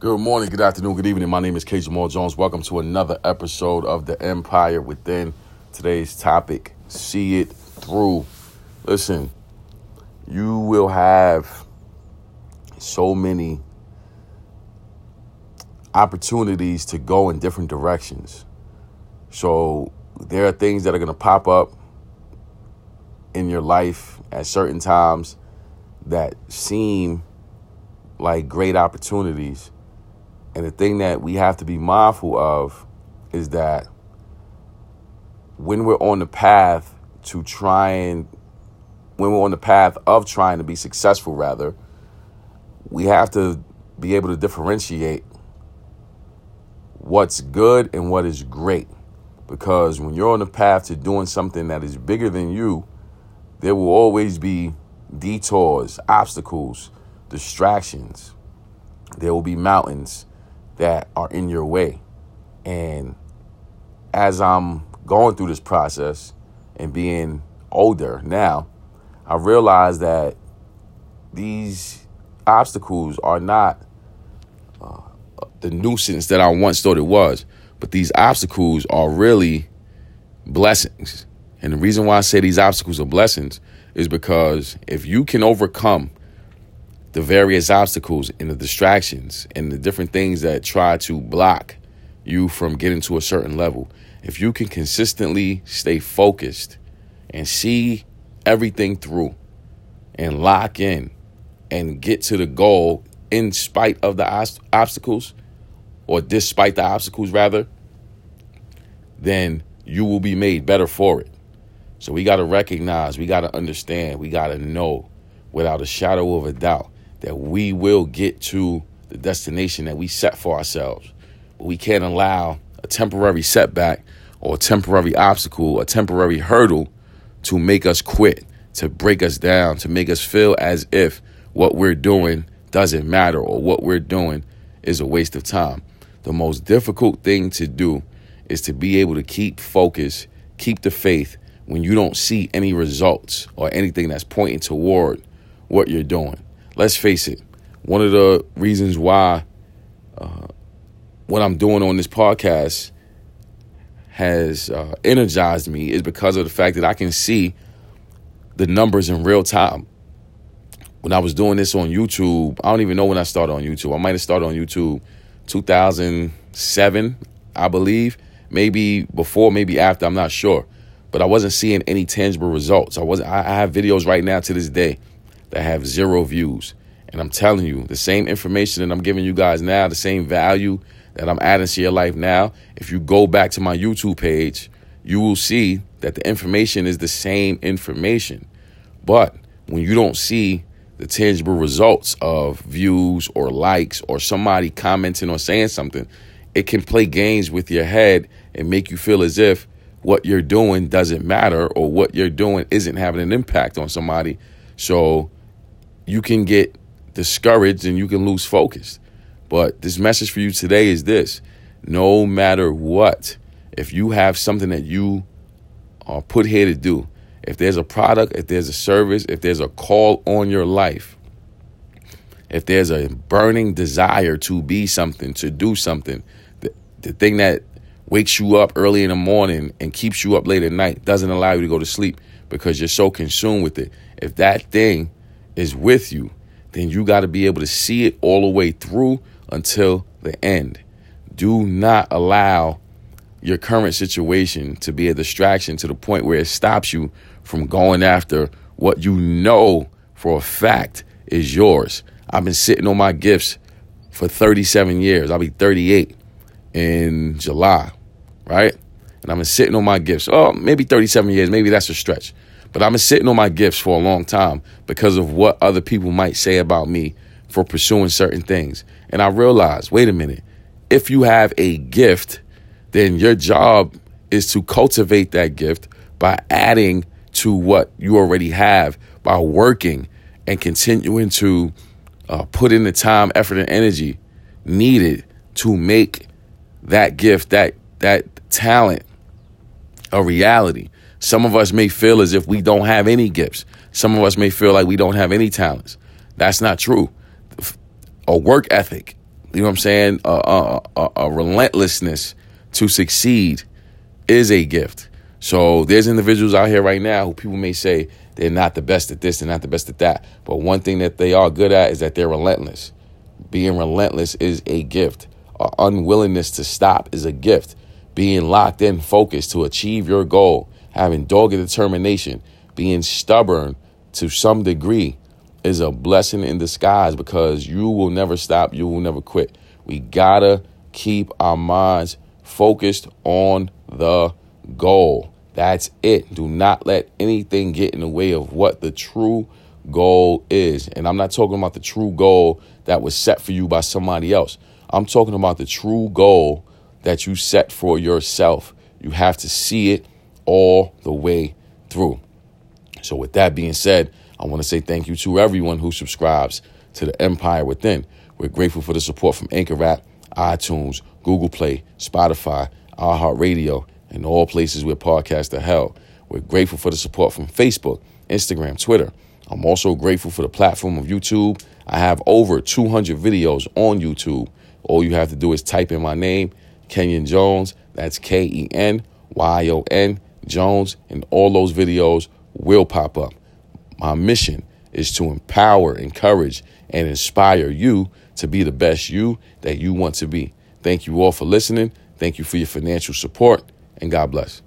Good morning, good afternoon, good evening. My name is K. Jamal Jones. Welcome to another episode of The Empire Within. Today's topic, see it through. Listen, you will have so many opportunities to go in different directions. So there are things that are going to pop up in your life at certain times that seem like great opportunities. And the thing that we have to be mindful of is that when we're on the path to trying to be successful, rather, we have to be able to differentiate what's good and what is great. Because when you're on the path to doing something that is bigger than you, there will always be detours, obstacles, distractions. There will be mountains that are in your way. And as I'm going through this process and being older now, I realize that these obstacles are not the nuisance that I once thought it was, but these obstacles are really blessings. And the reason why I say these obstacles are blessings is because if you can overcome the various obstacles and the distractions and the different things that try to block you from getting to a certain level, if you can consistently stay focused and see everything through and lock in and get to the goal in spite of the obstacles, or despite the obstacles rather, then you will be made better for it. So we got to recognize, we got to understand, we got to know without a shadow of a doubt that we will get to the destination that we set for ourselves. But we can't allow a temporary setback or a temporary obstacle, a temporary hurdle to make us quit, to break us down, to make us feel as if what we're doing doesn't matter or what we're doing is a waste of time. The most difficult thing to do is to be able to keep focus, keep the faith when you don't see any results or anything that's pointing toward what you're doing. Let's face it, one of the reasons why what I'm doing on this podcast has energized me is because of the fact that I can see the numbers in real time. When I was doing this on YouTube, I don't even know when I started on YouTube. I might have started on YouTube 2007, I believe. Maybe before, maybe after, I'm not sure. But I wasn't seeing any tangible results. I have videos right now to this day that have zero views. And I'm telling you, the same information that I'm giving you guys now, the same value that I'm adding to your life now, if you go back to my YouTube page, you will see that the information is the same information. But when you don't see the tangible results of views or likes or somebody commenting or saying something, it can play games with your head and make you feel as if what you're doing doesn't matter or what you're doing isn't having an impact on somebody. So you can get discouraged and you can lose focus. But this message for you today is this: no matter what, if you have something that you are put here to do, if there's a product, if there's a service, if there's a call on your life, if there's a burning desire to be something, to do something, the thing that wakes you up early in the morning and keeps you up late at night, doesn't allow you to go to sleep because you're so consumed with it. If that thing is with you, then you got to be able to see it all the way through until the end. Do not allow your current situation to be a distraction to the point where it stops you from going after what you know for a fact is yours. I've been sitting on my gifts for 37 years. I'll be 38 in July, right? And I've been sitting on my gifts. Oh, maybe 37 years. Maybe that's a stretch. But I've been sitting on my gifts for a long time because of what other people might say about me for pursuing certain things. And I realized, wait a minute, if you have a gift, then your job is to cultivate that gift by adding to what you already have, by working and continuing to put in the time, effort, and energy needed to make that gift, that talent, a reality. Some of us may feel as if we don't have any gifts. Some of us may feel like we don't have any talents. That's not true. A work ethic you know what I'm saying, a relentlessness to succeed is a gift. So there's individuals out here right now who people may say they're not the best at this, they're not the best at that. But one thing that they are good at is that they're relentless. Being relentless is a gift. Our unwillingness to stop is a gift. Being locked in, focused to achieve your goal, having dogged determination, being stubborn to some degree is a blessing in disguise, because you will never stop, you will never quit. We gotta keep our minds focused on the goal. That's it. Do not let anything get in the way of what the true goal is. And I'm not talking about the true goal that was set for you by somebody else. I'm talking about the true goal that you set for yourself. You have to see it all the way through. So with that being said, I want to say thank you to everyone who subscribes to The Empire Within. We're grateful for the support from Anchor App, iTunes, Google Play, Spotify, iHeartRadio, and all places where podcasts are held. We're grateful for the support from Facebook, Instagram, Twitter. I'm also grateful for the platform of YouTube. I have over 200 videos on YouTube. All you have to do is type in my name, Kenyon Jones. That's Kenyon, Jones, and all those videos will pop up. My mission is to empower, encourage, and inspire you to be the best you that you want to be. Thank you all for listening. Thank you for your financial support, and God bless.